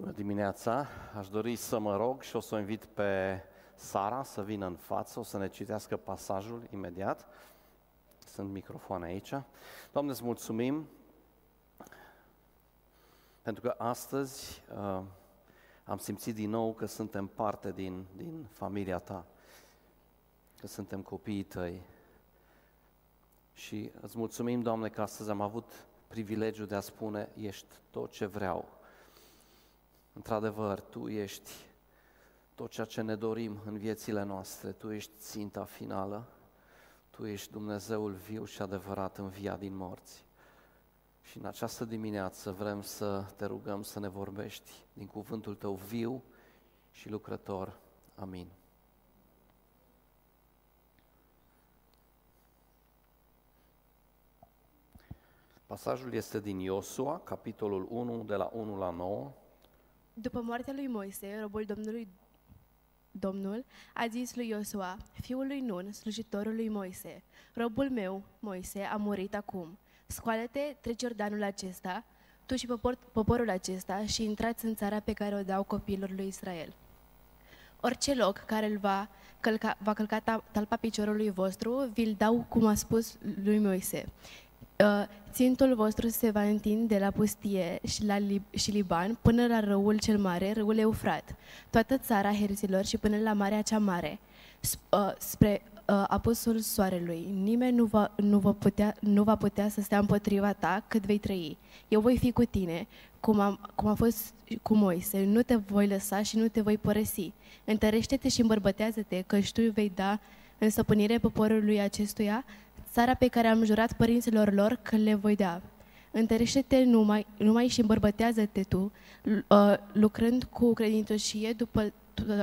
Bună dimineața! Aș dori să mă rog și o să o invit pe Sara să vină în față, o să ne citească pasajul imediat. Sunt microfoane aici. Doamne, îți mulțumim pentru că astăzi am simțit din nou că suntem parte din familia Ta, că suntem copiii Tăi. Și îți mulțumim, Doamne, că astăzi am avut privilegiul de a spune, ești tot ce vreau. Într-adevăr, Tu ești tot ceea ce ne dorim în viețile noastre, Tu ești ținta finală, Tu ești Dumnezeul viu și adevărat, înviat din morți. Și în această dimineață vrem să Te rugăm să ne vorbești din cuvântul Tău viu și lucrător. Amin. Pasajul este din Iosua, capitolul 1, de la 1 la 9. După moartea lui Moise, robul Domnul a zis lui Iosua, fiul lui Nun, slujitorul lui Moise, robul meu, Moise, a murit acum. Scoală-te, treci Iordanul acesta, tu și poporul acesta și intrați în țara pe care o dau copiilor lui Israel. Orice loc care îl va călca talpa piciorului vostru, vi-l dau, cum a spus lui Moise. Țintul vostru se va întinde de la pustie și la Liban până la râul cel mare, râul Eufrat, toată țara Herzilor și până la Marea cea mare, spre apusul soarelui. Nimeni nu va putea să stea împotriva ta cât vei trăi. Eu voi fi cu tine, cum a fost cu Moise, nu te voi lăsa și nu te voi părăsi. Întărește-te și îmbărbătează-te, căci tu vei da însăpânire poporului acestuia, țara pe care am jurat părinților lor că le voi da. Întărește-te numai și îmbărbătează-te tu, lucrând cu credincioșie după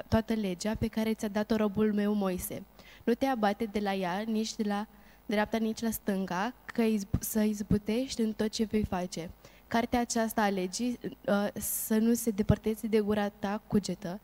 toată legea pe care ți-a dat-o robul meu Moise. Nu te abate de la ea, nici de la dreapta, nici la stânga, că să izbutești în tot ce vei face. Cartea aceasta a legii să nu se depărteze de gura ta cugetă,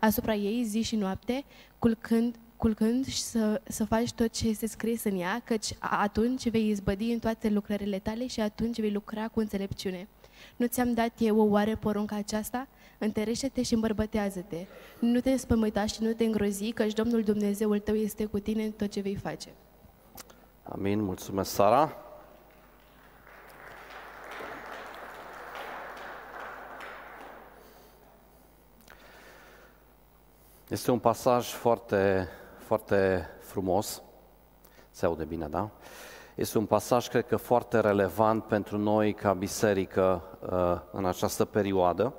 asupra ei zi și noapte, culcând și să faci tot ce este scris în ea, căci atunci vei izbădi în toate lucrările tale și atunci vei lucra cu înțelepciune. Nu ți-am dat eu oare porunca aceasta? Întărește-te și îmbărbătează-te. Nu te spămâta și nu te îngrozi, căci Domnul Dumnezeul tău este cu tine în tot ce vei face. Amin, mulțumesc, Sara. Este un pasaj foarte, foarte frumos, se aude bine, da? Este un pasaj, cred că, foarte relevant pentru noi ca biserică în această perioadă.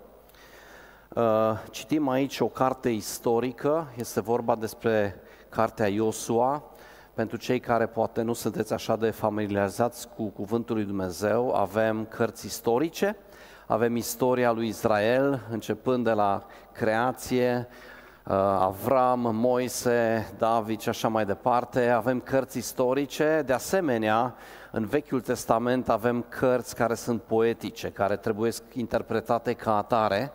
Citim aici o carte istorică, este vorba despre cartea Iosua. Pentru cei care poate nu sunteți așa de familiarizați cu cuvântul lui Dumnezeu, avem cărți istorice, avem istoria lui Israel, începând de la creație, Avram, Moise, David și așa mai departe. Avem cărți istorice, de asemenea în Vechiul Testament avem cărți care sunt poetice, care trebuie interpretate ca atare,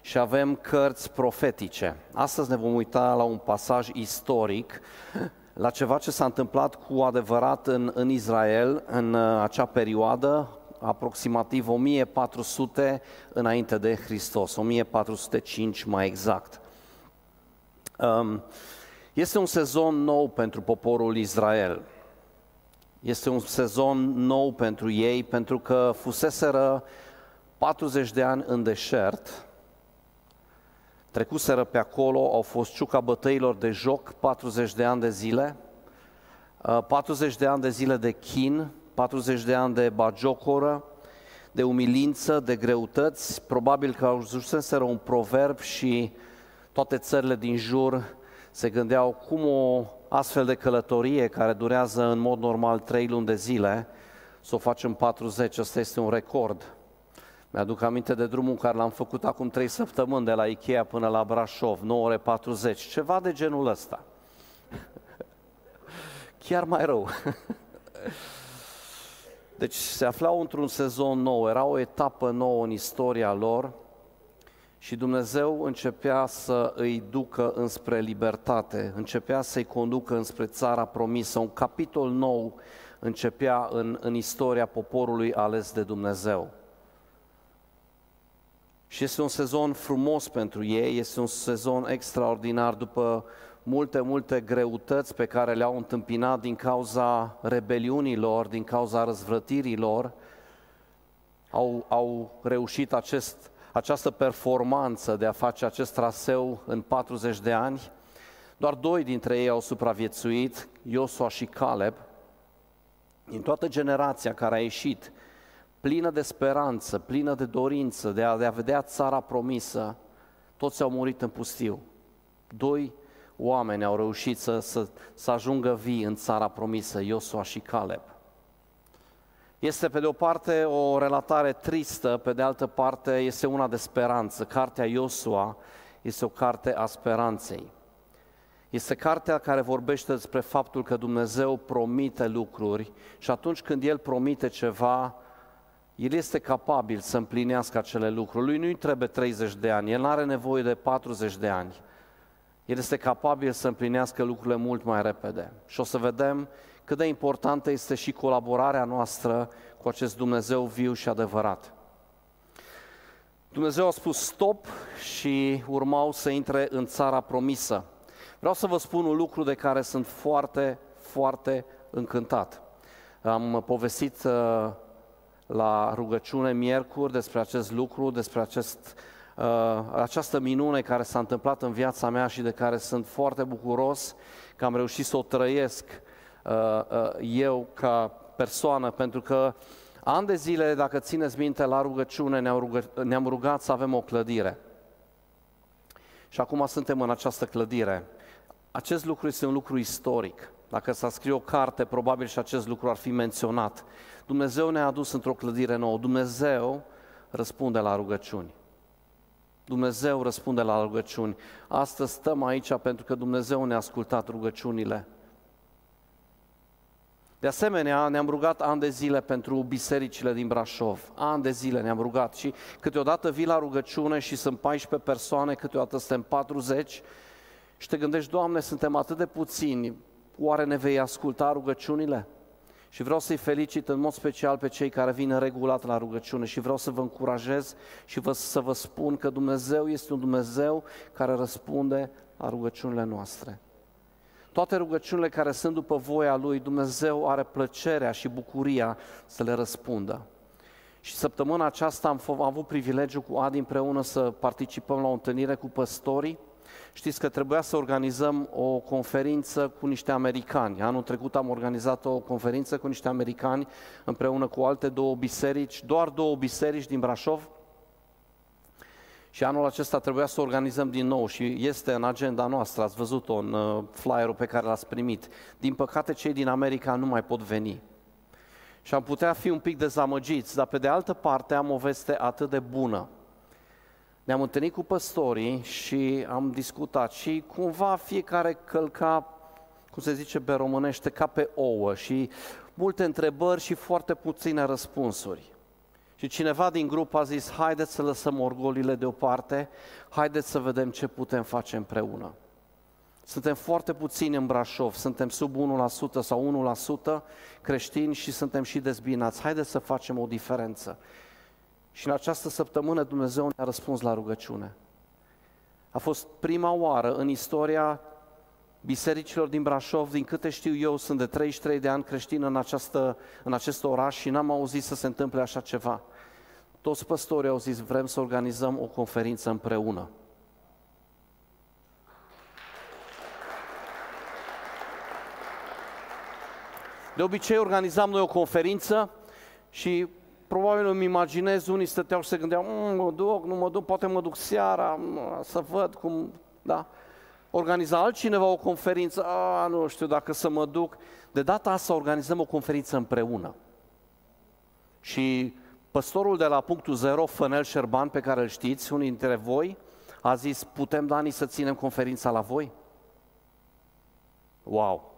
și avem cărți profetice. Astăzi ne vom uita la un pasaj istoric, la ceva ce s-a întâmplat cu adevărat în Israel în acea perioadă, aproximativ 1400 înainte de Hristos, 1405 mai exact. Este un sezon nou pentru poporul Israel. Este un sezon nou pentru ei, pentru că fuseseră 40 de ani în deșert, trecuseră pe acolo, au fost ciuca bătăilor de joc 40 de ani de zile, 40 de ani de zile de chin, 40 de ani de bagiocoră, de umilință, de greutăți. Probabil că auzuseseră un proverb și toate țările din jur se gândeau cum o astfel de călătorie, care durează în mod normal 3 luni de zile, să o facem 40, ăsta este un record. Mi-aduc aminte de drumul care l-am făcut acum 3 săptămâni de la Ikea până la Brașov, 9 ore 40, ceva de genul ăsta. Chiar mai rău. Deci se aflau într-un sezon nou, era o etapă nouă în istoria lor, și Dumnezeu începea să îi ducă înspre libertate, începea să-i conducă înspre țara promisă. Un capitol nou începea în istoria poporului ales de Dumnezeu. Și este un sezon frumos pentru ei, este un sezon extraordinar după multe greutăți pe care le-au întâmpinat din cauza rebeliunilor, din cauza răzvrătirilor. Au reușit această performanță de a face acest traseu în 40 de ani. Doar doi dintre ei au supraviețuit, Iosua și Caleb. Din toată generația care a ieșit, plină de speranță, plină de dorință de a vedea țara promisă, toți au murit în pustiu. Doi oameni au reușit să ajungă vii în țara promisă, Iosua și Caleb. Este pe de o parte o relatare tristă, pe de altă parte este una de speranță. Cartea Iosua este o carte a speranței. Este cartea care vorbește despre faptul că Dumnezeu promite lucruri și atunci când El promite ceva, El este capabil să împlinească acele lucruri. Lui nu-i trebuie 30 de ani, El nu are nevoie de 40 de ani. El este capabil să împlinească lucrurile mult mai repede. Și o să vedem cât de importantă este și colaborarea noastră cu acest Dumnezeu viu și adevărat. Dumnezeu a spus stop și urmau să intre în țara promisă. Vreau să vă spun un lucru de care sunt foarte încântat. Am povestit la rugăciune miercuri despre acest lucru, despre această minune care s-a întâmplat în viața mea și de care sunt foarte bucuros că am reușit să o trăiesc eu ca persoană, pentru că ani de zile, dacă țineți minte, la rugăciune ne-am rugat să avem o clădire. Și acum suntem în această clădire. Acest lucru este un lucru istoric. Dacă s-a scris o carte, probabil și acest lucru ar fi menționat. Dumnezeu ne-a adus într-o clădire nouă. Dumnezeu răspunde la rugăciuni. Dumnezeu răspunde la rugăciuni. Astăzi stăm aici pentru că Dumnezeu ne-a ascultat rugăciunile. De asemenea, ne-am rugat ani de zile pentru bisericile din Brașov. Ani de zile ne-am rugat și câteodată vii la rugăciune și sunt 14 persoane, câteodată suntem 40 și te gândești, Doamne, suntem atât de puțini, oare ne vei asculta rugăciunile? Și vreau să-i felicit în mod special pe cei care vin regulat la rugăciune și vreau să vă încurajez și să vă spun că Dumnezeu este un Dumnezeu care răspunde la rugăciunile noastre. Toate rugăciunile care sunt după voia Lui, Dumnezeu are plăcerea și bucuria să le răspundă. Și săptămâna aceasta am avut privilegiu cu Adi împreună să participăm la o întâlnire cu păstorii. Știți că trebuia să organizăm o conferință cu niște americani. Anul trecut am organizat o conferință cu niște americani împreună cu alte două biserici, doar două biserici din Brașov. Și anul acesta trebuia să o organizăm din nou și este în agenda noastră, ați văzut-o în flyerul pe care l-ați primit. Din păcate, cei din America nu mai pot veni. Și am putea fi un pic dezamăgiți, dar pe de altă parte am o veste atât de bună. Ne-am întâlnit cu păstorii și am discutat și cumva fiecare călca, cum se zice pe românește, ca pe ouă și multe întrebări și foarte puține răspunsuri. Și cineva din grup a zis, haideți să lăsăm orgolile deoparte, haideți să vedem ce putem face împreună. Suntem foarte puțini în Brașov, suntem sub 1% sau 1% creștini și suntem și dezbinați. Haideți să facem o diferență. Și în această săptămână Dumnezeu ne-a răspuns la rugăciune. A fost prima oară în istoria bisericilor din Brașov, din câte știu eu, sunt de 33 de ani creștin în acest oraș și n-am auzit să se întâmple așa ceva. Toți păstorii au zis, vrem să organizăm o conferință împreună. De obicei organizam noi o conferință și probabil îmi imaginez, unii stăteau și se gândeau, mă duc, nu mă duc, poate mă duc seara, să văd cum, da. Organiza altcineva o conferință, nu știu dacă să mă duc. De data asta organizăm o conferință împreună. Și păstorul de la Punctul Zero, Fănel Șerban, pe care îl știți, unii dintre voi, a zis, putem, Dani, să ținem conferința la voi? Wow!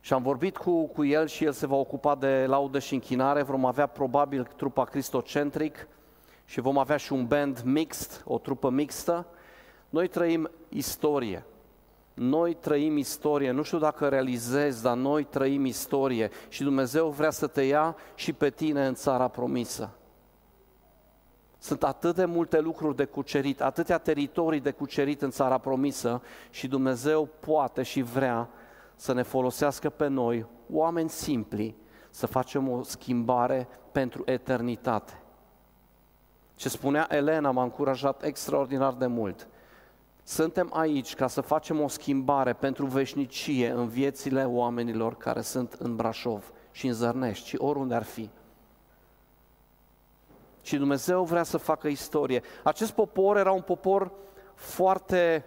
Și am vorbit cu el și el se va ocupa de laudă și închinare, vom avea probabil trupa Cristocentric și vom avea și un band mixt, o trupă mixtă. Noi trăim istorie, nu știu dacă realizezi, dar noi trăim istorie și Dumnezeu vrea să te ia și pe tine în țara promisă. Sunt atât de multe lucruri de cucerit, atâtea teritorii de cucerit în țara promisă și Dumnezeu poate și vrea să ne folosească pe noi, oameni simpli, să facem o schimbare pentru eternitate. Ce spunea Elena m-a încurajat extraordinar de mult. Suntem aici ca să facem o schimbare pentru veșnicie în viețile oamenilor care sunt în Brașov și în Zărnești și oriunde ar fi. Și Dumnezeu vrea să facă istorie. Acest popor era un popor foarte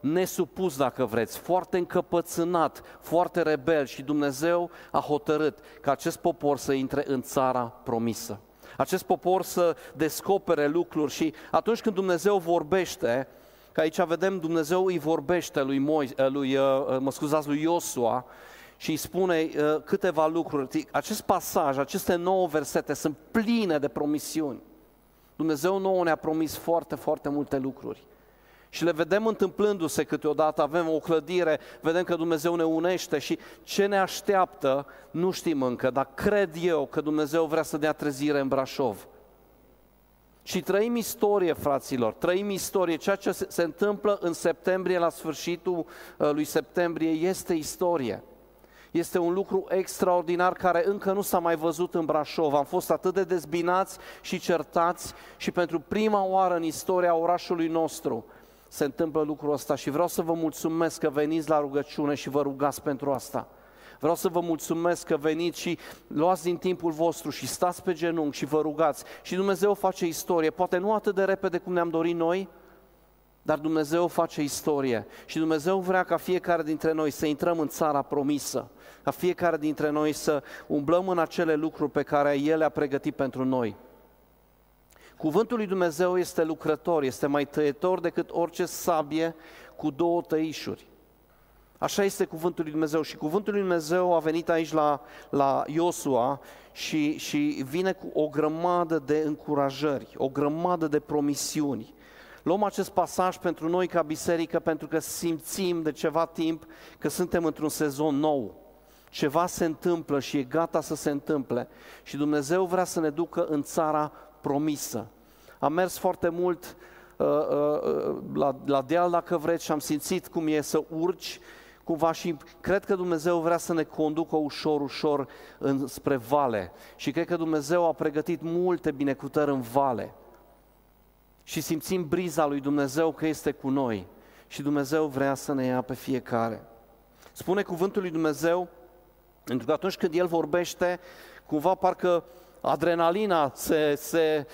nesupus, dacă vreți, foarte încăpățânat, foarte rebel și Dumnezeu a hotărât ca acest popor să intre în țara promisă. Acest popor să descopere lucruri și atunci când Dumnezeu vorbește, că aici vedem Dumnezeu îi vorbește lui Iosua și îi spune câteva lucruri. Acest pasaj, aceste 9 versete sunt pline de promisiuni. Dumnezeu nouă ne-a promis foarte, foarte multe lucruri. Și le vedem întâmplându-se câteodată, avem o clădire, vedem că Dumnezeu ne unește și ce ne așteaptă nu știm încă, dar cred eu că Dumnezeu vrea să dea trezire în Brașov. Și trăim istorie, fraților, trăim istorie. Ceea ce se întâmplă în septembrie, la sfârșitul lui septembrie, este istorie. Este un lucru extraordinar care încă nu s-a mai văzut în Brașov. Am fost atât de dezbinați și certați și pentru prima oară în istoria orașului nostru se întâmplă lucrul ăsta și vreau să vă mulțumesc că veniți la rugăciune și vă rugați pentru asta. Vreau să vă mulțumesc că veniți și luați din timpul vostru și stați pe genunchi și vă rugați. Și Dumnezeu face istorie, poate nu atât de repede cum ne-am dorit noi, dar Dumnezeu face istorie și Dumnezeu vrea ca fiecare dintre noi să intrăm în țara promisă, ca fiecare dintre noi să umblăm în acele lucruri pe care El le-a pregătit pentru noi. Cuvântul lui Dumnezeu este lucrător, este mai tăietor decât orice sabie cu două tăișuri. Așa este cuvântul lui Dumnezeu și cuvântul lui Dumnezeu a venit aici la Iosua și vine cu o grămadă de încurajări, o grămadă de promisiuni. Luăm acest pasaj pentru noi ca biserică pentru că simțim de ceva timp că suntem într-un sezon nou. Ceva se întâmplă și e gata să se întâmple și Dumnezeu vrea să ne ducă în țara promisă. Am mers foarte mult la deal, dacă vreți, și am simțit cum e să urci cumva și cred că Dumnezeu vrea să ne conducă ușor, ușor spre vale și cred că Dumnezeu a pregătit multe binecuvântări în vale. Și simțim briza lui Dumnezeu că este cu noi și Dumnezeu vrea să ne ia pe fiecare. Spune cuvântul lui Dumnezeu, pentru că atunci când El vorbește, cumva parcă adrenalina se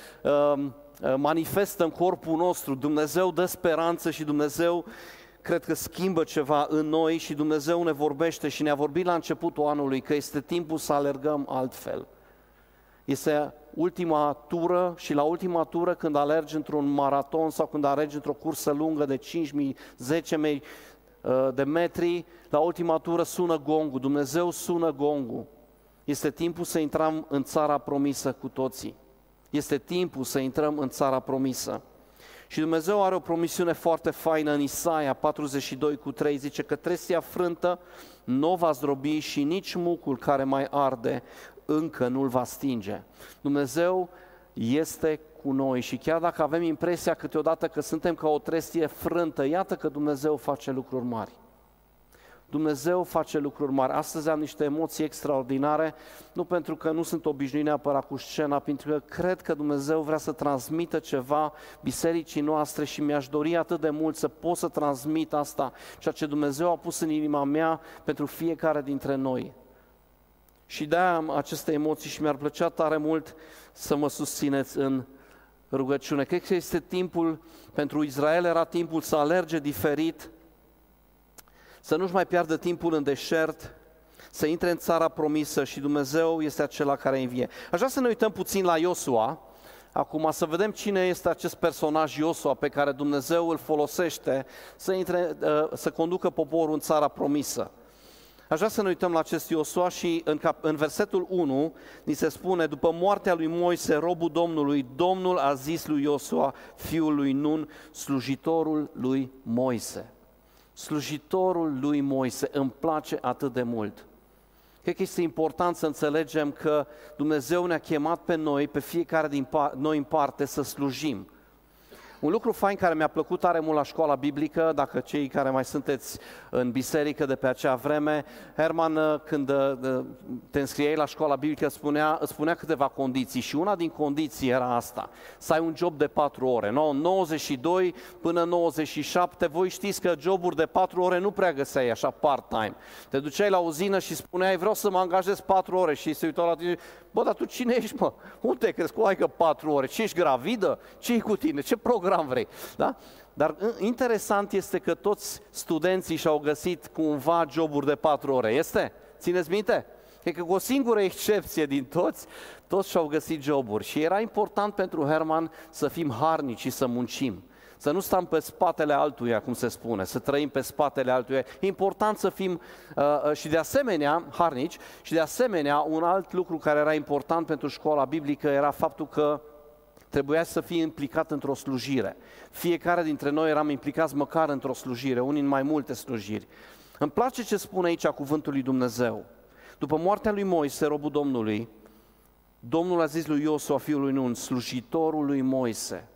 manifestă în corpul nostru, Dumnezeu dă speranță și Dumnezeu cred că schimbă ceva în noi și Dumnezeu ne vorbește și ne-a vorbit la începutul anului că este timpul să alergăm altfel. Este ultima tură și la ultima tură când alergi într-un maraton sau când alergi într-o cursă lungă de 5.000, 10.000 de metri, la ultima tură sună gongul, Dumnezeu sună gongul. Este timpul să intrăm în țara promisă cu toții. Este timpul să intrăm în țara promisă. Și Dumnezeu are o promisiune foarte faină în Isaia 42:3, zice că trestia frântă nu va zdrobi și nici mucul care mai arde încă nu-l va stinge. Dumnezeu este cu noi și chiar dacă avem impresia câteodată că suntem ca o trestie frântă, iată că Dumnezeu face lucruri mari. Dumnezeu face lucruri mari. Astăzi am niște emoții extraordinare, nu pentru că nu sunt obișnuit neapărat cu scena, pentru că cred că Dumnezeu vrea să transmită ceva bisericii noastre și mi-aș dori atât de mult să pot să transmit asta, ceea ce Dumnezeu a pus în inima mea pentru fiecare dintre noi. Și de-aia am aceste emoții și mi-ar plăcea tare mult să mă susțineți în rugăciune. Cred că este timpul, pentru Israel era timpul să alerge diferit, să nu-și mai piardă timpul în deșert, să intre în țara promisă și Dumnezeu este acela care învie. Aș vrea să ne uităm puțin la Iosua, acum să vedem cine este acest personaj Iosua pe care Dumnezeu îl folosește să conducă poporul în țara promisă. Aș vrea să ne uităm la acest Iosua și în versetul 1 ni se spune: după moartea lui Moise, robul Domnului, Domnul a zis lui Iosua, fiul lui Nun, slujitorul lui Moise. Slujitorul lui Moise, îmi place atât de mult. Cred că este important să înțelegem că Dumnezeu ne-a chemat pe noi, pe fiecare din noi în parte, să slujim. Un lucru fain care mi-a plăcut tare mult la școala biblică, dacă cei care mai sunteți în biserică de pe acea vreme, Herman, când te înscriei la școala biblică, îți spunea câteva condiții și una din condiții era asta, să ai un job de 4 ore. No, în 92 până 97, voi știți că joburi de 4 ore nu prea găseai așa part-time. Te duceai la uzină și spuneai, vreau să mă angajez 4 ore și se uitau la tine, bă, dar tu cine ești, mă? Unde crezi că ai că 4 ore? Ce, ești gravidă? Ce-i cu tine? Ce program vrei? Da? Dar interesant este că toți studenții și-au găsit cumva joburi de 4 ore. Este? Țineți minte? E că cu o singură excepție din toți și-au găsit joburi. Și era important pentru Herman să fim harnici și să muncim. Să nu stăm pe spatele altuia, cum se spune, să trăim pe spatele altuia. E important să fim și de asemenea harnici și de asemenea un alt lucru care era important pentru școala biblică era faptul că trebuia să fii implicat într-o slujire. Fiecare dintre noi eram implicați măcar într-o slujire, unii în mai multe slujiri. Îmi place ce spune aici cuvântul lui Dumnezeu. După moartea lui Moise, robul Domnului, Domnul a zis lui Iosua, fiul lui Nun, slujitorul lui Moise.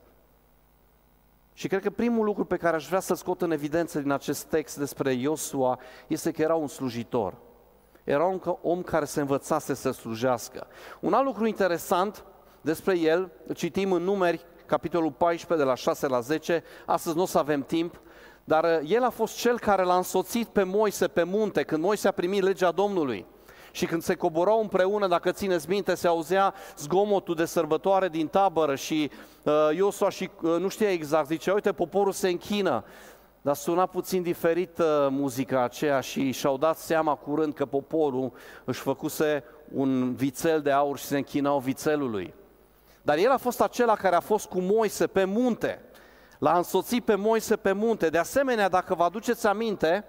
Și cred că primul lucru pe care aș vrea să-l scot în evidență din acest text despre Iosua este că era un slujitor. Era un om care se învățase să slujească. Un alt lucru interesant despre el, citim în Numeri, capitolul 14, de la 6 la 10, astăzi nu o să avem timp, dar el a fost cel care l-a însoțit pe Moise pe munte, când Moise a primit legea Domnului. Și când se coborau împreună, dacă țineți minte, se auzea zgomotul de sărbătoare din tabără și Iosua și nu știa exact, zicea, uite, poporul se închină. Dar suna puțin diferit muzica aceea și și-au dat seama curând că poporul își făcuse un vițel de aur și se închinau vițelului. Dar el a fost acela care a fost cu Moise pe munte, l-a însoțit pe Moise pe munte. De asemenea, dacă vă aduceți aminte,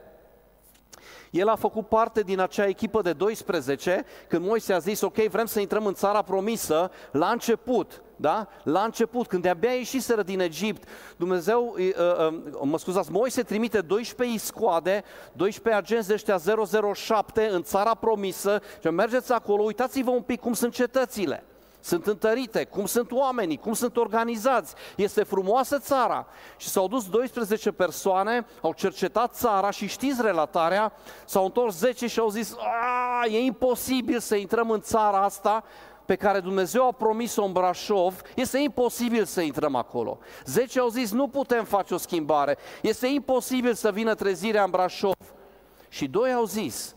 el a făcut parte din acea echipă de 12, când Moise a zis, ok, vrem să intrăm în țara promisă, la început, da? La început, când de-abia ieșiseră din Egipt, Moise trimite 12 iscoade, 12 agenți de ăștia 007 în țara promisă, și mergeți acolo, uitați-vă un pic cum sunt cetățile. Sunt întărite, cum sunt oamenii, cum sunt organizați, este frumoasă țara. Și s-au dus 12 persoane, au cercetat țara și știți relatarea, s-au întors 10 și au zis, e imposibil să intrăm în țara asta pe care Dumnezeu a promis-o în Brașov, este imposibil să intrăm acolo. 10 au zis, nu putem face o schimbare, este imposibil să vină trezirea în Brașov. Și 2 au zis,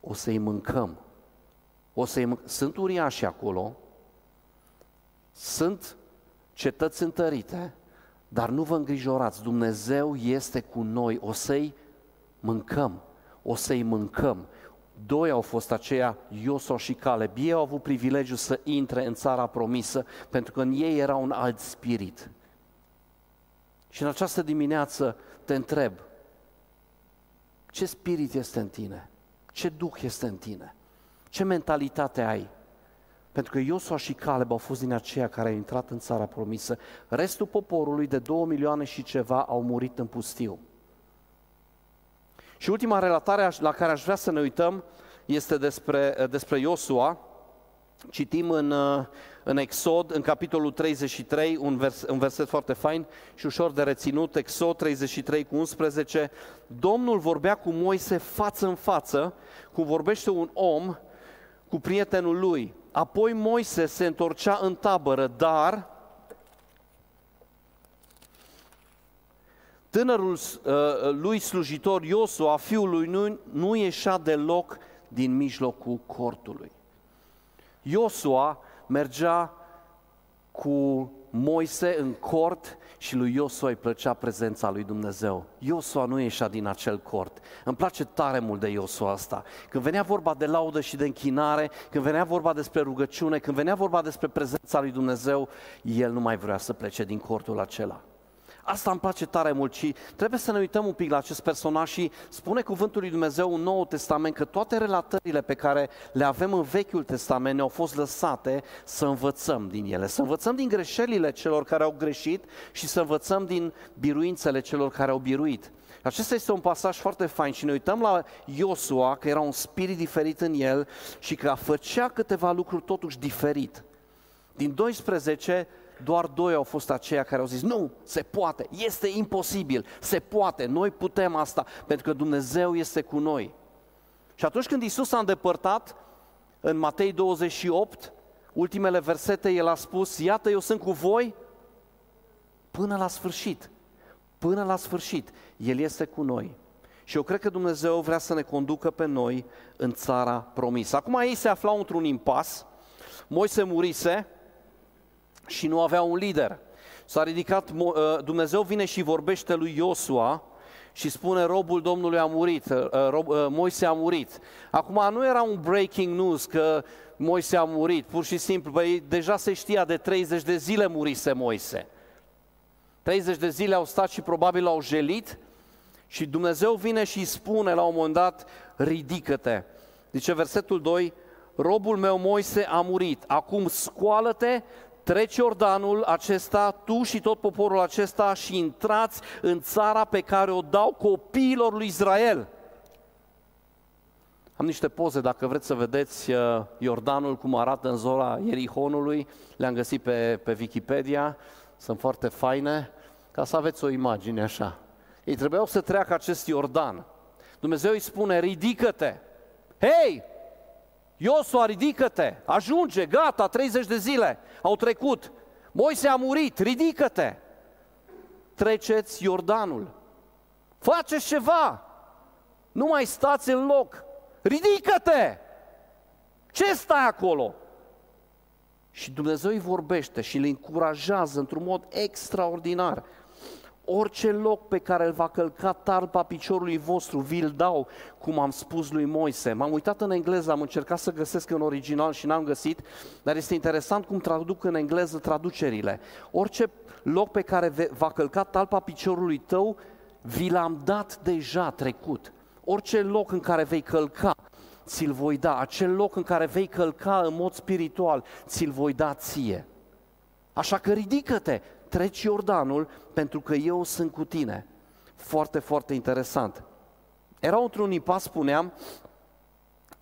o să-i mâncăm. Sunt uriași acolo, sunt cetăți întărite, dar nu vă îngrijorați, Dumnezeu este cu noi, o să-i mâncăm, o să-i mâncăm. 2 au fost aceia, Iosua și Caleb, ei au avut privilegiul să intre în țara promisă, pentru că în ei era un alt spirit. Și în această dimineață te întreb, ce spirit este în tine? Ce duh este în tine? Ce mentalitate ai? Pentru că Iosua și Caleb au fost din aceia care au intrat în țara promisă. Restul poporului de 2 milioane și ceva au murit în pustiu. Și ultima relatare la care aș vrea să ne uităm este despre Iosua. Citim în Exod, în capitolul 33, un verset foarte fain și ușor de reținut, Exod 33:11. Domnul vorbea cu Moise față în față, cum vorbește un om cu prietenul lui. Apoi Moise se întorcea în tabără, dar tânărul lui slujitor Iosua, fiul lui Nun, nu ieșea deloc din mijlocul cortului. Iosua mergea cu Moise în cort și lui Iosua îi plăcea prezența lui Dumnezeu. Iosua nu ieșea din acel cort. Îmi place tare mult de Iosua asta. Când venea vorba de laudă și de închinare, când venea vorba despre rugăciune, când venea vorba despre prezența lui Dumnezeu, el nu mai vrea să plece din cortul acela. Asta îmi place tare mult și trebuie să ne uităm un pic la acest personaj și spune cuvântul lui Dumnezeu în Noul Testament că toate relatările pe care le avem în Vechiul Testament ne-au fost lăsate să învățăm din ele, să învățăm din greșelile celor care au greșit și să învățăm din biruințele celor care au biruit. Acesta este un pasaj foarte fain și ne uităm la Iosua, că era un spirit diferit în el și că făcea câteva lucruri totuși diferit. Din 12, doar 2 au fost aceia care au zis, nu, se poate, este imposibil, se poate, noi putem asta, pentru că Dumnezeu este cu noi. Și atunci când Iisus s-a îndepărtat, în Matei 28, ultimele versete, El a spus, iată, eu sunt cu voi până la sfârșit. Până la sfârșit, El este cu noi. Și eu cred că Dumnezeu vrea să ne conducă pe noi în țara promisă. Acum ei se aflau într-un impas, Moise murise și nu avea un lider. S-a ridicat, Dumnezeu vine și vorbește lui Iosua și spune, robul Domnului a murit, Moise a murit. Acum nu era un breaking news că Moise a murit, pur și simplu, deja se știa, de 30 de zile murise Moise. 30 de zile au stat și probabil l-au jelit și Dumnezeu vine și îi spune la un moment dat, ridică-te. Zice versetul 2, robul meu Moise a murit, acum scoală-te, treci Iordanul acesta, tu și tot poporul acesta și intrați în țara pe care o dau copiilor lui Israel. Am niște poze, dacă vreți să vedeți Iordanul cum arată în zona Ierihonului, le-am găsit pe Wikipedia, sunt foarte faine, ca să aveți o imagine așa. Ei trebuiau să treacă acest Iordan. Dumnezeu îi spune, ridică-te! Hei! Iosua, ridică-te! Ajunge, gata, 30 de zile au trecut. Moise a murit, ridică-te! Treceți Iordanul. Faceți ceva! Nu mai stați în loc! Ridică-te! Ce stai acolo? Și Dumnezeu îi vorbește și le încurajează într-un mod extraordinar. Orice loc pe care îl va călca talpa piciorului vostru, vi-l dau, cum am spus lui Moise. M-am uitat în engleză, am încercat să găsesc în original și n-am găsit, dar este interesant cum traduc în engleză traducerile. Orice loc pe care va călca talpa piciorului tău, vi l-am dat deja trecut. Orice loc în care vei călca, ți-l voi da. Acel loc în care vei călca în mod spiritual, ți-l voi da ție. Așa că ridică-te, treci Iordanul, pentru că eu sunt cu tine. Foarte, foarte interesant. Erau într-un impas, spuneam,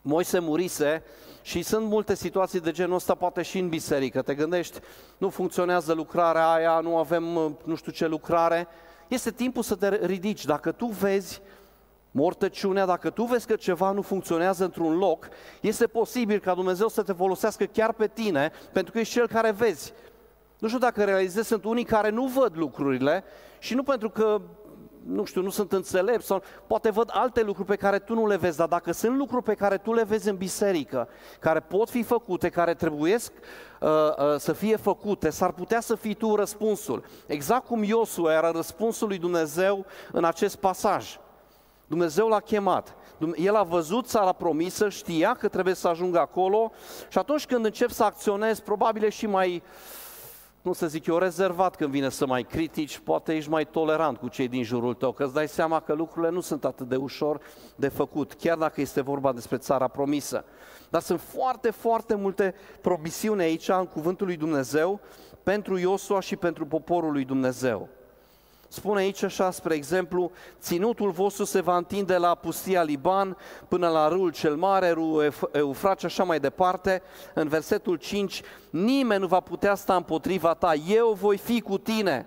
Moise murise și sunt multe situații de genul ăsta, poate și în biserică. Te gândești, nu funcționează lucrarea aia, nu avem nu știu ce lucrare. Este timpul să te ridici. Dacă tu vezi mortăciunea, dacă tu vezi că ceva nu funcționează într-un loc, este posibil ca Dumnezeu să te folosească chiar pe tine, pentru că ești cel care vezi. Nu știu dacă realizezi, sunt unii care nu văd lucrurile și nu pentru că, nu știu, nu sunt înțelepți sau poate văd alte lucruri pe care tu nu le vezi, dar dacă sunt lucruri pe care tu le vezi în biserică, care pot fi făcute, care trebuiesc să fie făcute, s-ar putea să fii tu răspunsul. Exact cum Iosua era răspunsul lui Dumnezeu în acest pasaj. Dumnezeu l-a chemat, el a văzut țara promisă, știa că trebuie să ajungă acolo și atunci când încep să acționezi, probabil și mai, nu să zic eu, rezervat când vine să mai critici, poate ești mai tolerant cu cei din jurul tău, că îți dai seama că lucrurile nu sunt atât de ușor de făcut, chiar dacă este vorba despre țara promisă. Dar sunt foarte, foarte multe promisiuni aici în cuvântul lui Dumnezeu pentru Iosua și pentru poporul lui Dumnezeu. Spune aici așa, spre exemplu, ținutul vostru se va întinde la pustia Liban până la râul cel mare, râul Eufrat și așa mai departe. În versetul 5, nimeni nu va putea sta împotriva ta, eu voi fi cu tine.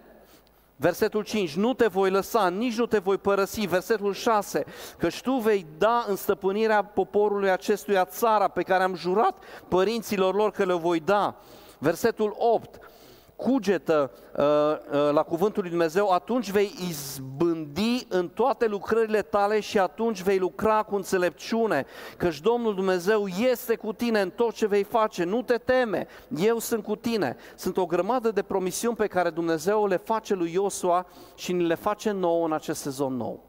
Versetul 5, nu te voi lăsa, nici nu te voi părăsi. Versetul 6, căci tu vei da în stăpânirea poporului acestuia țara pe care am jurat părinților lor că le voi da. Versetul 8, cugetă la cuvântul lui Dumnezeu, atunci vei izbândi în toate lucrările tale și atunci vei lucra cu înțelepciune, căci Domnul Dumnezeu este cu tine în tot ce vei face, nu te teme, eu sunt cu tine. Sunt o grămadă de promisiuni pe care Dumnezeu le face lui Iosua și ne le face nouă în acest sezon nou.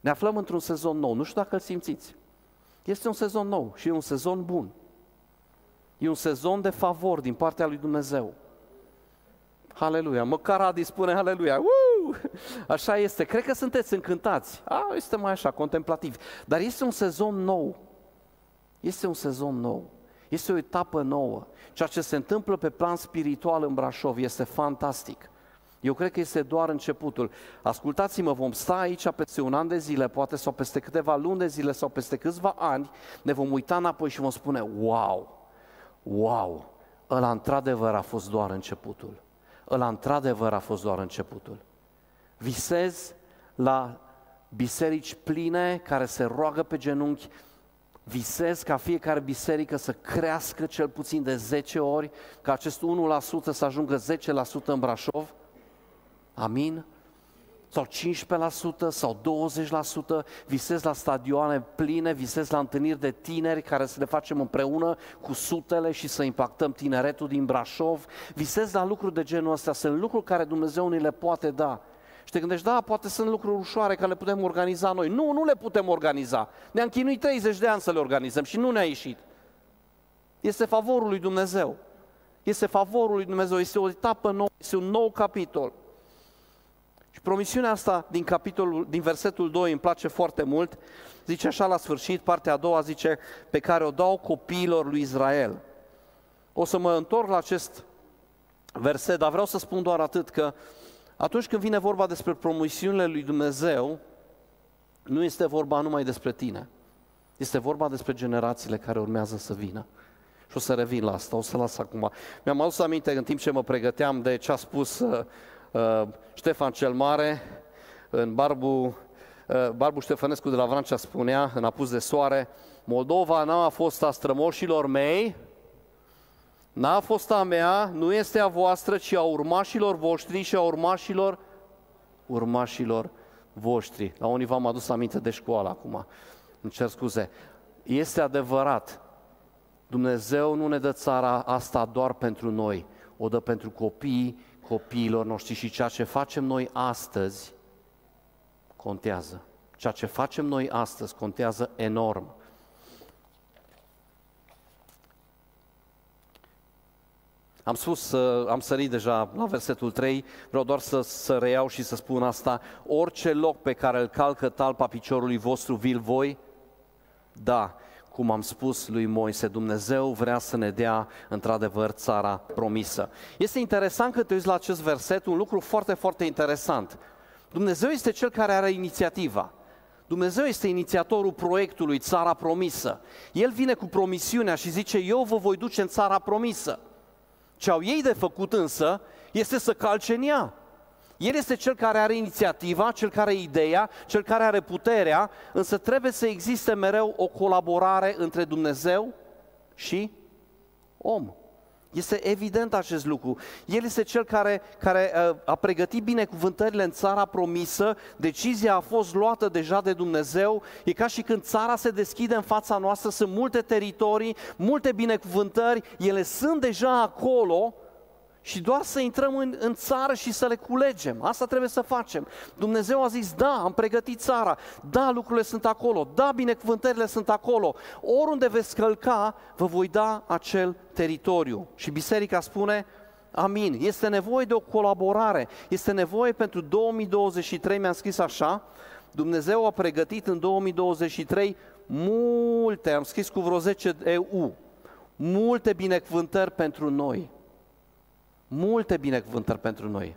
Ne aflăm într-un sezon nou, nu știu dacă îl simțiți. Este un sezon nou și e un sezon bun. E un sezon de favor din partea lui Dumnezeu. Haleluia! Măcar Adi spune haleluia! Așa este. Cred că sunteți încântați. Este mai așa, contemplativ. Dar este un sezon nou. Este un sezon nou. Este o etapă nouă. Ceea ce se întâmplă pe plan spiritual în Brașov este fantastic. Eu cred că este doar începutul. Ascultați-mă, vom sta aici peste un an de zile, poate, sau peste câteva luni de zile, sau peste câțiva ani, ne vom uita înapoi și vom spune, wow, ăla într-adevăr a fost doar începutul. Ăla într-adevăr a fost doar începutul. Visez la biserici pline care se roagă pe genunchi, visez ca fiecare biserică să crească cel puțin de 10 ori, ca acest 1% să ajungă 10% în Brașov, amin? Sau 15%, sau 20%, visez la stadioane pline, visez la întâlniri de tineri care să le facem împreună cu sutele și să impactăm tineretul din Brașov, visez la lucruri de genul ăsta, sunt lucruri care Dumnezeu ni le poate da. Și te gândești, da, poate sunt lucruri ușoare care le putem organiza noi. Nu le putem organiza. Ne-am chinuit 30 de ani să le organizăm și nu ne-a ieșit. Este favorul lui Dumnezeu. Este favorul lui Dumnezeu, este o etapă nouă, este un nou capitol. Și promisiunea asta din versetul 2 îmi place foarte mult. Zice așa la sfârșit, partea a doua zice, pe care o dau copiilor lui Israel. O să mă întorc la acest verset, dar vreau să spun doar atât că atunci când vine vorba despre promisiunile lui Dumnezeu, nu este vorba numai despre tine. Este vorba despre generațiile care urmează să vină. Și o să revin la asta, o să las acum. Mi-am adus aminte în timp ce mă pregăteam de ce a spus Ștefan cel Mare în Barbu Ștefănescu de la Vrancea, spunea în Apus de Soare, Moldova n-a fost a strămoșilor mei, n-a fost a mea, nu este a voastră, ci a urmașilor voștri și a urmașilor voștri. La unii v-am adus aminte de școală acum, îmi cer scuze. Este adevărat, Dumnezeu nu ne dă țara asta doar pentru noi, o dă pentru copiilor noștri și ceea ce facem noi astăzi contează. Ceea ce facem noi astăzi contează enorm. Am spus, am sărit deja la versetul 3, vreau doar să reiau și să spun asta. Orice loc pe care îl calcă talpa piciorului vostru, vi-l voi da. Cum am spus lui Moise, Dumnezeu vrea să ne dea într-adevăr țara promisă. Este interesant că te uiți la acest verset, un lucru foarte, foarte interesant. Dumnezeu este cel care are inițiativa. Dumnezeu este inițiatorul proiectului Țara Promisă. El vine cu promisiunea și zice, eu vă voi duce în Țara Promisă. Ce au ei de făcut însă este să calce în ea. El este cel care are inițiativa, cel care are ideea, cel care are puterea, însă trebuie să existe mereu o colaborare între Dumnezeu și om. Este evident acest lucru. El este cel care a pregătit binecuvântările în Țara Promisă, decizia a fost luată deja de Dumnezeu, e ca și când țara se deschide în fața noastră, sunt multe teritorii, multe binecuvântări, ele sunt deja acolo și doar să intrăm în țară și să le culegem, asta trebuie să facem. Dumnezeu a zis, da, am pregătit țara, da, lucrurile sunt acolo, da, binecuvântările sunt acolo, oriunde veți călca, vă voi da acel teritoriu. Și biserica spune, amin. Este nevoie de o colaborare, este nevoie pentru 2023, mi-am scris așa, Dumnezeu a pregătit în 2023 multe, am scris cu vreo 10 EU, multe binecuvântări pentru noi. Multe binecuvântări pentru noi.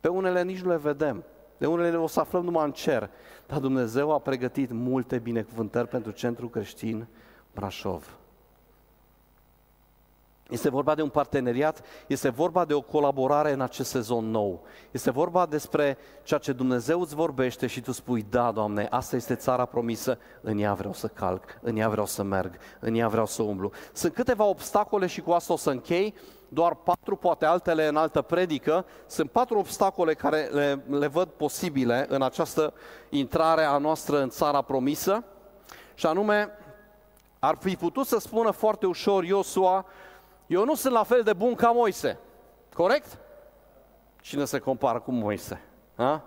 Pe unele nici nu le vedem, de unele o să aflăm numai în cer, dar Dumnezeu a pregătit multe binecuvântări pentru Centrul Creștin Brașov. Este vorba de un parteneriat, este vorba de o colaborare în acest sezon nou. Este vorba despre ceea ce Dumnezeu îți vorbește și tu spui, da, Doamne, asta este țara promisă, în ea vreau să calc, în ea vreau să merg, în ea vreau să umblu. Sunt câteva obstacole și cu asta o să închei, doar 4, poate altele în altă predică, sunt 4 obstacole care le văd posibile în această intrare a noastră în țara promisă și anume, ar fi putut să spună foarte ușor Iosua, eu nu sunt la fel de bun ca Moise, corect? Cine se compară cu Moise? A?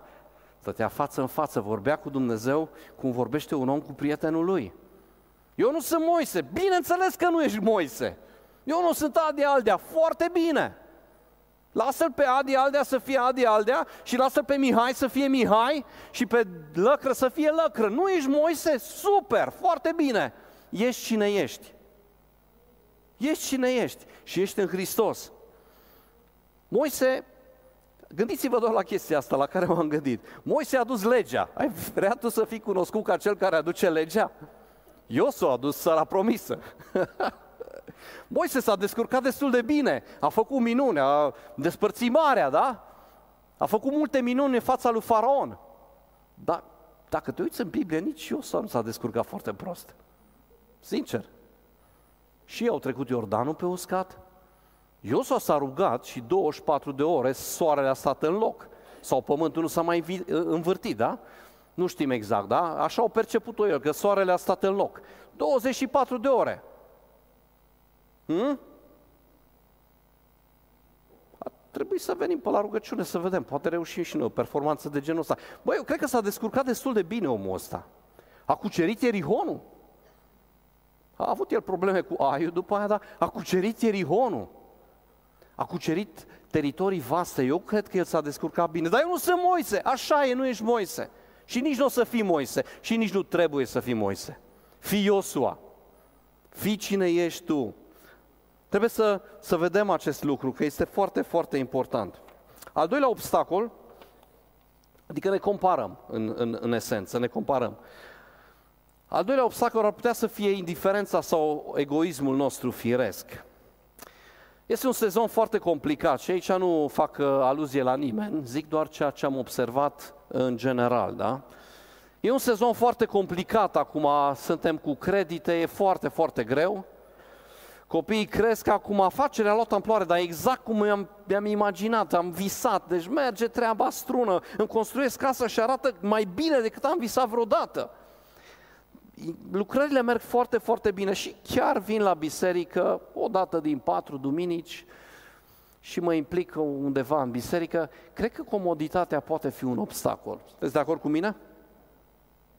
Stătea față în față, vorbea cu Dumnezeu cum vorbește un om cu prietenul lui. Eu nu sunt Moise, bineînțeles că nu ești Moise. Eu nu sunt Adi Aldea, foarte bine. Lasă-l pe Adi Aldea să fie Adi Aldea și lasă-l pe Mihai să fie Mihai și pe Lăcră să fie Lăcră. Nu ești Moise? Super, foarte bine. Ești cine ești. Ești cine ești și ești în Hristos. Moise Gândiți-vă doar la chestia asta la care m-am gândit. Moise a adus legea. Ai vrea tu să fii cunoscut ca cel care aduce legea? Iosu a adus țara promisă. Moise s-a descurcat destul de bine. A făcut minune, a despărțit marea, da? A făcut multe minuni în fața lui Faraon. Dar dacă te uiți în Biblie, nici Iosu nu s-a descurcat foarte prost. Sincer. Și ei au trecut Iordanul pe uscat. Iosua s-a rugat și 24 de ore soarele a stat în loc. Sau pământul nu s-a mai învârtit, da? Nu știm exact, da? Așa au perceput-o eu, că soarele a stat în loc. 24 de ore. Ar trebui să venim pe la rugăciune să vedem. Poate reușim și noi o performanță de genul ăsta. Băi, eu cred că s-a descurcat destul de bine omul ăsta. A cucerit Erihonul. A avut el probleme cu Aiu după aia, dar a cucerit Erihonul. A cucerit teritorii vaste. Eu cred că el s-a descurcat bine. Dar eu nu sunt Moise. Așa e, nu ești Moise. Și nici nu o să fii Moise. Și nici nu trebuie să fii Moise. Fii Iosua. Fii cine ești tu. Trebuie să vedem acest lucru, că este foarte, foarte important. Al doilea obstacol, adică ne comparăm în esență, ne comparăm. Al doilea obstacol ar putea să fie indiferența sau egoismul nostru firesc. Este un sezon foarte complicat și aici nu fac aluzie la nimeni, zic doar ceea ce am observat în general, da? E un sezon foarte complicat acum, suntem cu credite, e foarte, foarte greu. Copiii cresc acum, afacerea a luat amploare, dar exact cum mi-am imaginat, am visat, deci merge treaba strună, îmi construiesc casa și arată mai bine decât am visat vreodată. Lucrările merg foarte, foarte bine și chiar vin la biserică o dată din 4 duminici și mă implic undeva în biserică. Cred că comoditatea poate fi un obstacol. Sunteți de acord cu mine?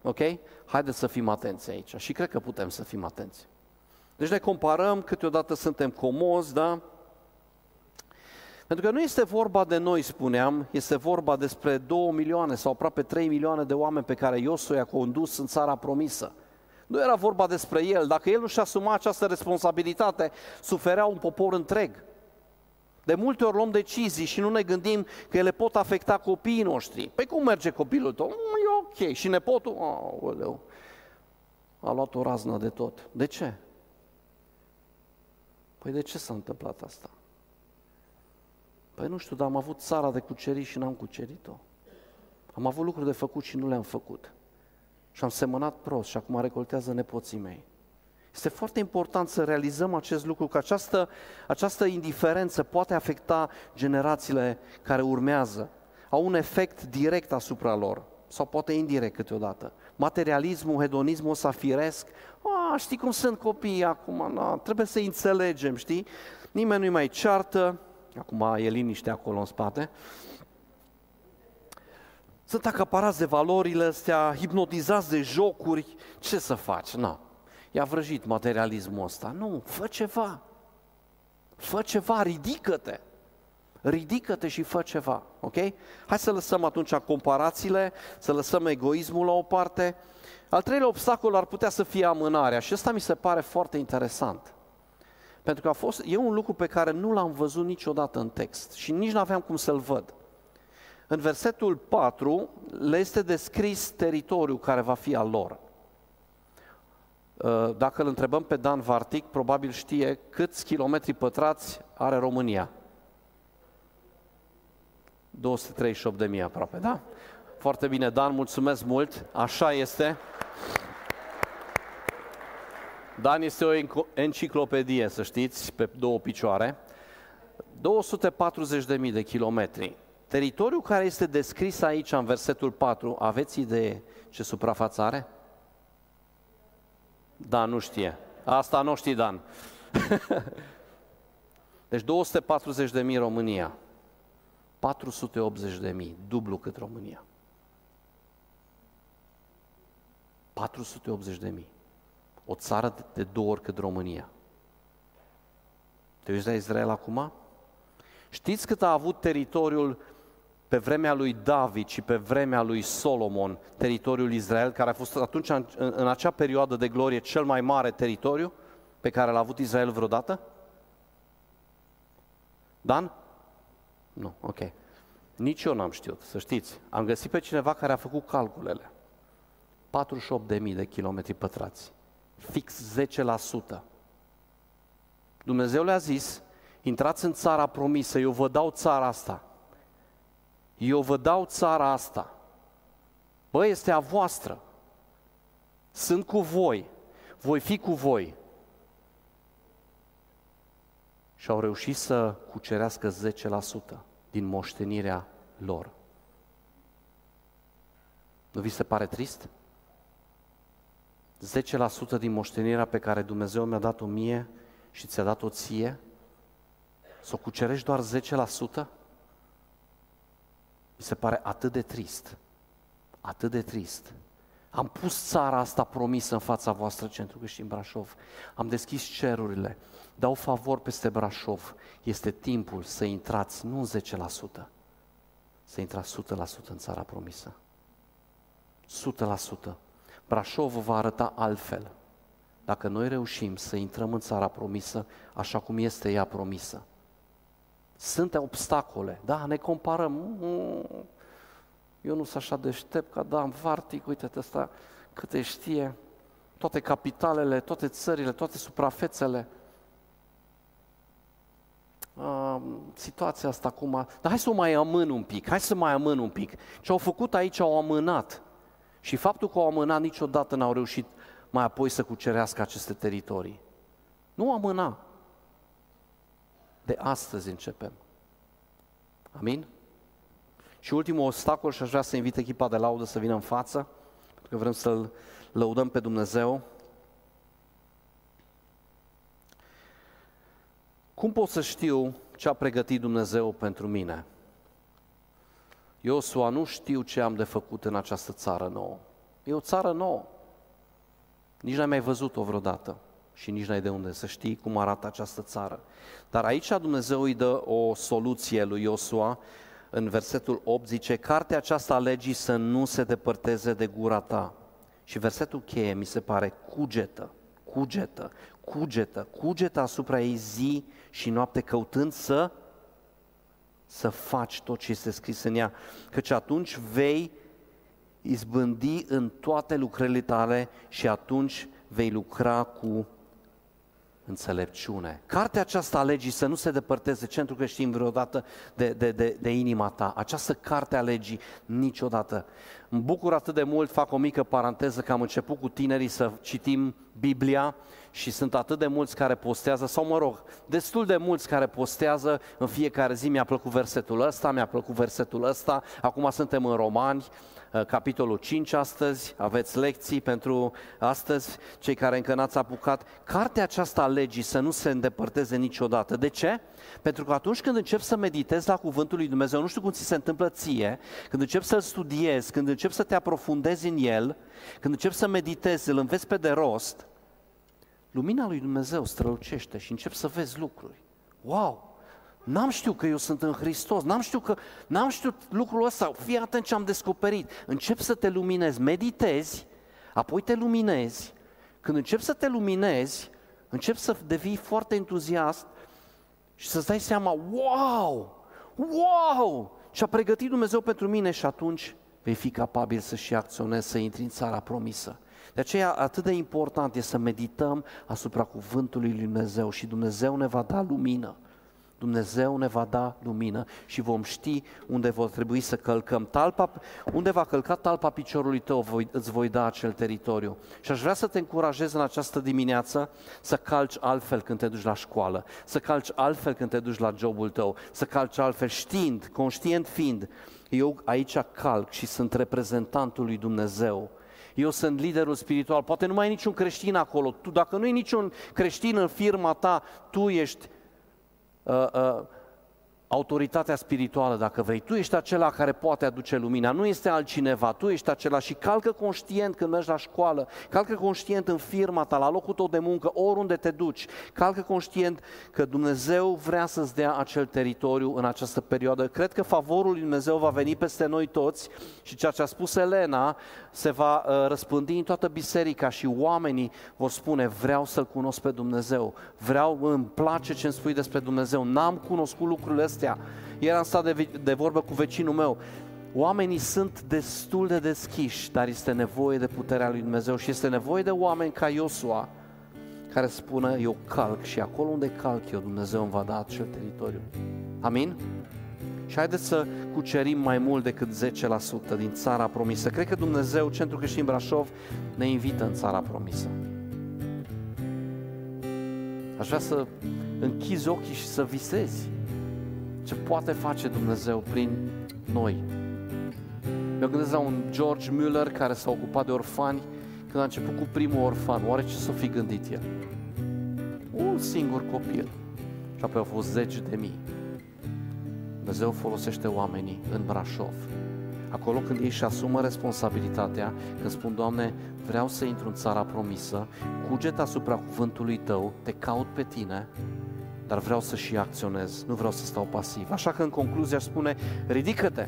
Ok? Haideți să fim atenți aici și cred că putem să fim atenți. Deci ne comparăm, câteodată suntem comozi, da? Pentru că nu este vorba de noi, spuneam, este vorba despre 2 milioane sau aproape 3 milioane de oameni pe care Iosua i-a condus în țara promisă. Nu era vorba despre el. Dacă el nu și-a asuma această responsabilitate, suferea un popor întreg. De multe ori luăm decizii și nu ne gândim că ele pot afecta copiii noștri. Păi cum merge copilul tău? E ok. Și nepotul? Aoleu, a luat o raznă de tot. De ce? Păi de ce s-a întâmplat asta? Păi nu știu, dar am avut țara de cucerit și n-am cucerit-o. Am avut lucruri de făcut și nu le-am făcut. Și am semănat prost și acum recoltează nepoții mei. Este foarte important să realizăm acest lucru, că această indiferență poate afecta generațiile care urmează. Au un efect direct asupra lor, sau poate indirect câteodată. Materialismul, hedonismul ăsta firesc, știi cum sunt copiii acum, trebuie să-i înțelegem, știi? Nimeni nu-i mai ceartă. Acum e liniște acolo în spate. Sunt acaparați de valorile astea, hipnotizați de jocuri. Ce să faci? Na, i-a vrăjit materialismul ăsta. Nu, fă ceva. Fă ceva, ridică-te. Ridică-te și fă ceva, ok? Hai să lăsăm atunci comparațiile, să lăsăm egoismul la o parte. Al treilea obstacol ar putea să fie amânarea și ăsta mi se pare foarte interesant. Pentru că e un lucru pe care nu l-am văzut niciodată în text și nici nu aveam cum să-l văd. În versetul 4 le este descris teritoriul care va fi al lor. Dacă îl întrebăm pe Dan Vartic, probabil știe câți kilometri pătrați are România. 238.000 aproape, da? Foarte bine, Dan, mulțumesc mult, așa este. Dan este o enciclopedie, să știți, pe 2 picioare. 240.000 de kilometri. Teritoriul care este descris aici în versetul 4, aveți idee ce suprafață are? Da, nu știe. Asta nu știe, Dan. Deci 240.000 România. 480.000, dublu cât România. 480.000. O țară de 2 ori cât România. Te uiți la Israel acum? Știți cât a avut teritoriul pe vremea lui David și pe vremea lui Solomon, teritoriul Israel, care a fost atunci, în acea perioadă de glorie, cel mai mare teritoriu pe care l-a avut Israel vreodată? Dan? Nu, ok. Nici eu n-am știut, să știți. Am găsit pe cineva care a făcut calculele. 48.000 de kilometri pătrați. Fix 10%. Dumnezeu le-a zis, intrați în țara promisă, eu vă dau țara asta. Eu vă dau țara asta. Bă, este a voastră. Sunt cu voi. Voi fi cu voi. Și au reușit să cucerească 10% din moștenirea lor. Nu vi se pare trist? 10% din moștenirea pe care Dumnezeu mi-a dat-o mie și ți-a dat-o ție? S-o cucerești doar 10%? Mi se pare atât de trist. Atât de trist. Am pus țara asta promisă în fața voastră, Centrul Creștin Brașov. Am deschis cerurile. Dau favor peste Brașov. Este timpul să intrați, nu în 10%, să intrați 100% în țara promisă. 100%. Brașovul va arăta altfel. Dacă noi reușim să intrăm în țara promisă, așa cum este ea promisă. Sunt obstacole, da, ne comparăm. Eu nu sunt așa deștept ca Dan Vartic, uite-te ăsta câte știe, toate capitalele, toate țările, toate suprafețele. Situația asta acum, dar hai să o mai amân un pic, Ce au făcut aici, au amânat. Și faptul că au amânat, niciodată n-au reușit mai apoi să cucerească aceste teritorii. Nu amâna. De astăzi începem. Amin? Și ultimul obstacol, și aș vrea să invit echipa de laudă să vină în față, pentru că vrem să-L lăudăm pe Dumnezeu. Cum pot să știu ce a pregătit Dumnezeu pentru mine? Iosua, nu știu ce am de făcut în această țară nouă. E o țară nouă. Nici n-ai mai văzut-o vreodată și nici n-ai de unde să știi cum arată această țară. Dar aici Dumnezeu îi dă o soluție lui Iosua. În versetul 8 zice, cartea aceasta a legii să nu se depărteze de gura ta. Și versetul cheie mi se pare, cugetă asupra ei zi și noapte, căutând să faci tot ce este scris în ea, căci atunci vei izbândi în toate lucrările tale și atunci vei lucra cu înțelepciune. Cartea aceasta a legii să nu se depărteze, Centrul Creștin, vreodată de inima ta. Această carte a legii niciodată. Îmi bucur atât de mult, fac o mică paranteză, că am început cu tinerii să citim Biblia și sunt atât de mulți care postează, sau mă rog, destul de mulți care postează în fiecare zi, mi-a plăcut versetul ăsta, acum suntem în Romani, capitolul 5 astăzi, aveți lecții pentru astăzi, cei care încă n-ați apucat. Cartea aceasta a legii să nu se îndepărteze niciodată. De ce? Pentru că atunci când încep să meditezi la cuvântul lui Dumnezeu, nu știu cum ți se întâmplă ție, când încep să-l studiezi, când încep să te aprofundezi în el, când încep să meditezi, îl înveți pe de rost, lumina lui Dumnezeu strălucește și încep să vezi lucruri. Wow! N-am știut că eu sunt în Hristos, n-am știut lucrul ăsta, fii atent ce am descoperit. Încep să te luminezi, meditezi, apoi te luminezi. Când încep să te luminezi, încep să devii foarte entuziast și să-ți dai seama, wow, ce-a pregătit Dumnezeu pentru mine, și atunci vei fi capabil să și acționezi, să intri în țara promisă. De aceea atât de important este să medităm asupra cuvântului lui Dumnezeu și Dumnezeu ne va da lumină. Dumnezeu ne va da lumină și vom ști unde vor trebui să călcăm. Unde va călca talpa piciorului tău, îți voi da acel teritoriu. Și aș vrea să te încurajez în această dimineață să calci altfel când te duci la școală, să calci altfel când te duci la jobul tău, să calci altfel știind, conștient fiind, eu aici calc și sunt reprezentantul lui Dumnezeu. Eu sunt liderul spiritual, poate nu mai e niciun creștin acolo. Tu, dacă nu e niciun creștin în firma ta, tu ești autoritatea spirituală, dacă vrei. Tu ești acela care poate aduce lumina, nu este altcineva, tu ești acela și calcă conștient când mergi la școală, calcă conștient în firma ta, la locul tău de muncă, oriunde te duci, calcă conștient că Dumnezeu vrea să-ți dea acel teritoriu în această perioadă. Cred că favorul lui Dumnezeu va veni peste noi toți și ceea ce a spus Elena se va răspândi în toată biserica și oamenii vor spune, vreau să-L cunosc pe Dumnezeu, îmi place ce-mi spui despre Dumnezeu, n-am cunoscut lucrurile astea, rețea. Eram stat de vorbă cu vecinul meu. Oamenii sunt destul de deschiși, dar este nevoie de puterea lui Dumnezeu și este nevoie de oameni ca Iosua, care spună, eu calc și acolo unde calc eu, Dumnezeu îmi va da acel teritoriu. Amin? Și haideți să cucerim mai mult decât 10% din țara promisă. Cred că Dumnezeu, Centrul Creștin Brașov, ne invită în țara promisă. Aș vrea să închizi ochii și să visezi ce poate face Dumnezeu prin noi. Eu gândesc la un George Muller care s-a ocupat de orfani. Când a început cu primul orfan, oare ce s-o fi gândit el? Un singur copil. Și apoi au fost 10.000. Dumnezeu folosește oamenii în Brașov. Acolo când ei își asumă responsabilitatea, când spun, Doamne, vreau să intru în țara promisă, cuget asupra cuvântului Tău, te caut pe Tine, dar vreau să și acționez, nu vreau să stau pasiv. Așa că în concluzie aș spune, ridică-te,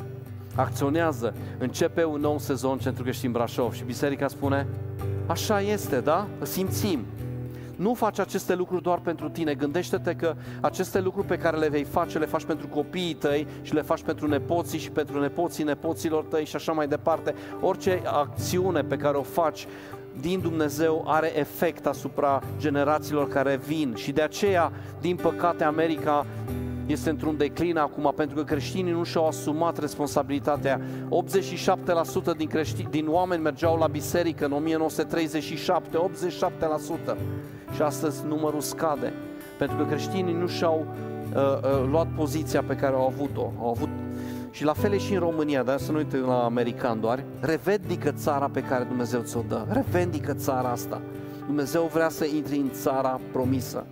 acționează, începe un nou sezon Centrul Creștin Brașov și biserica spune, așa este, da? Simțim. Nu faci aceste lucruri doar pentru tine, gândește-te că aceste lucruri pe care le vei face, le faci pentru copiii tăi și le faci pentru nepoții și pentru nepoții nepoților tăi și așa mai departe. Orice acțiune pe care o faci din Dumnezeu are efect asupra generațiilor care vin și de aceea, din păcate, America este într-un declin acum, pentru că creștinii nu și-au asumat responsabilitatea. 87% din oameni mergeau la biserică în 1937, 87%. Și astăzi numărul scade, pentru că creștinii nu și-au luat poziția pe care au avut-o. Și la fel e și în România, dar să nu uităm la american doar. Revendică țara pe care Dumnezeu ți-o dă, revendică țara asta. Dumnezeu vrea să intri în țara promisă.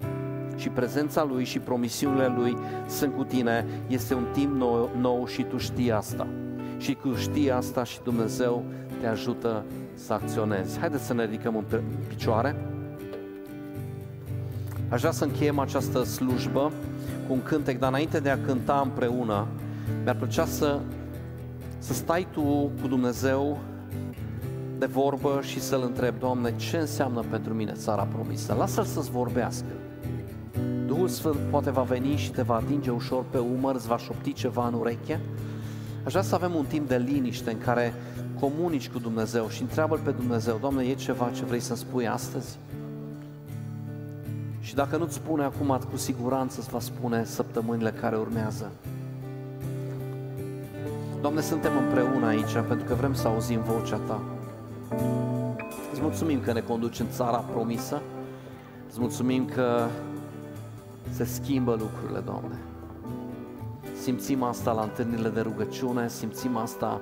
Și prezența Lui și promisiunile Lui sunt cu tine. Este un timp nou și tu știi asta. Și tu știi asta și Dumnezeu te ajută să acționezi. Haideți să ne ridicăm în picioare. Aș vrea să încheiem această slujbă cu un cântec, dar înainte de a cânta împreună, mi-ar plăcea să stai tu cu Dumnezeu de vorbă și să-L întrebi, Doamne, ce înseamnă pentru mine țara promisă? Lasă-L să-ți vorbească. Duhul Sfânt poate va veni și te va atinge ușor pe umăr, îți va șopti ceva în ureche. Aș vrea să avem un timp de liniște în care comunici cu Dumnezeu și întreabă-L pe Dumnezeu, Doamne, e ceva ce vrei să-mi spui astăzi? Și dacă nu-ți spune acum, cu siguranță îți va spune săptămânile care urmează. Doamne, suntem împreună aici pentru că vrem să auzim vocea Ta. Îți mulțumim că ne conduci în țara promisă. Îți mulțumim că se schimbă lucrurile, Doamne. Simțim asta la întâlnirile de rugăciune, simțim asta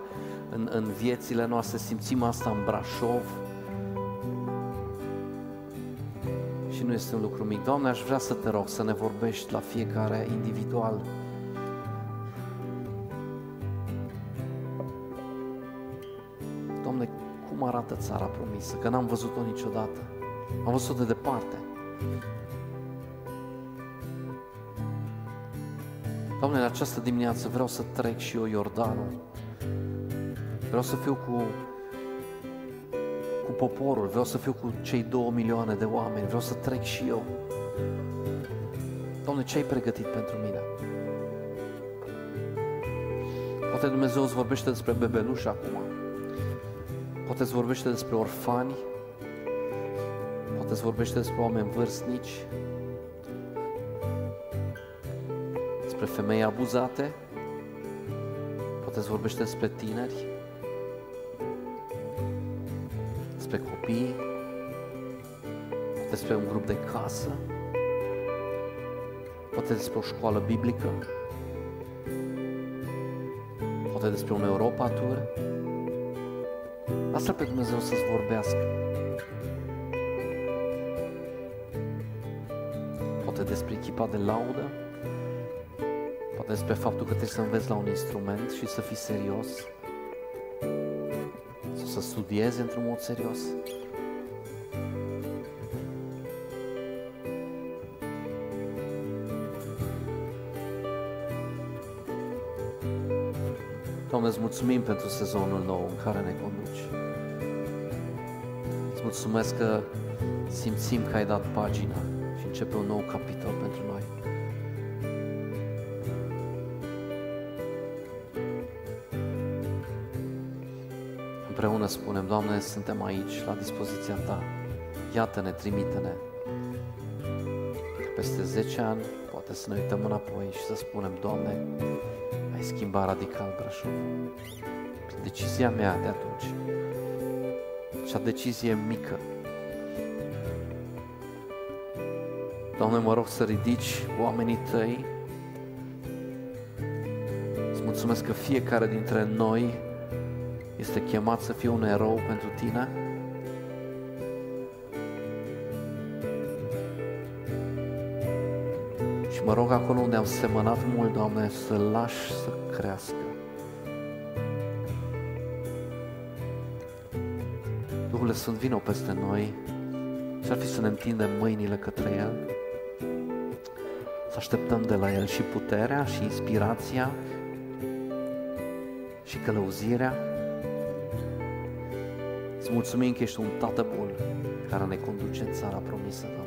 în viețile noastre, simțim asta în Brașov. Nu este un lucru mic. Doamne, aș vrea să Te rog să ne vorbești la fiecare individual. Doamne, cum arată țara promisă? Că n-am văzut-o niciodată. Am văzut-o de departe. Doamne, în această dimineață vreau să trec și eu Iordanul. Vreau să fiu cu poporul, vreau să fiu cu cei 2 milioane de oameni, vreau să trec și eu. Doamne, ce ai pregătit pentru mine? Poate Dumnezeu îți vorbește despre bebeluși acum, poate îți vorbește despre orfani, poate îți vorbește despre oameni vârstnici, despre femei abuzate, poate îți vorbește despre tineri, despre copii, despre un grup de casă, poate despre o școală biblică, poate despre un Europa Tour. Lasă-L pe Dumnezeu să-ți vorbească. Poate despre echipa de laudă, poate despre faptul că trebuie să înveți la un instrument și să fii serios, să studieze într-un mod serios. Doamne, îți mulțumim pentru sezonul nou în care ne conduci. Îți mulțumesc că simțim că ai dat pagina și începe un nou capitol pentru noi. Împreună spunem: Doamne, suntem aici, la dispoziția Ta. Iată-ne, trimite-ne. Peste 10 ani, poate să ne uităm înapoi și să spunem: Doamne, ai schimbat radical Brașovul. Prin decizia mea de atunci, acea decizie mică. Doamne, mă rog să ridici oamenii Tăi. Îți mulțumesc că fiecare dintre noi este chemat să fie un erou pentru Tine. Și mă rog acolo unde am semănat mult, Doamne, să-l lași să crească. Duhul Sfânt, vino peste noi și ar fi să ne întindem mâinile către El, să așteptăm de la El și puterea și inspirația și călăuzirea. Îți mulțumim că ești un Tată bun care ne conduce în țara promisă.